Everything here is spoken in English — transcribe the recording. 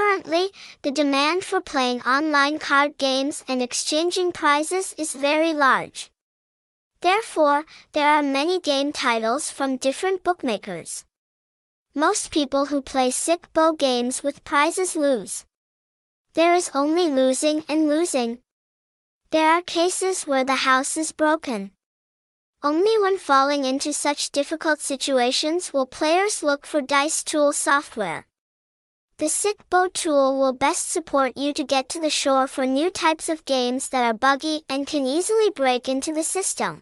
Currently, the demand for playing online card games and exchanging prizes is very large. Therefore, there are many game titles from different bookmakers. Most people who play sick bowl games with prizes lose. There is only losing and losing. There are cases where the house is broken. Only when falling into such difficult situations will players look for Dice Tool software. The Sick Bowl tool will best support you to get to the shore for new types of games that are buggy and can easily break into the system.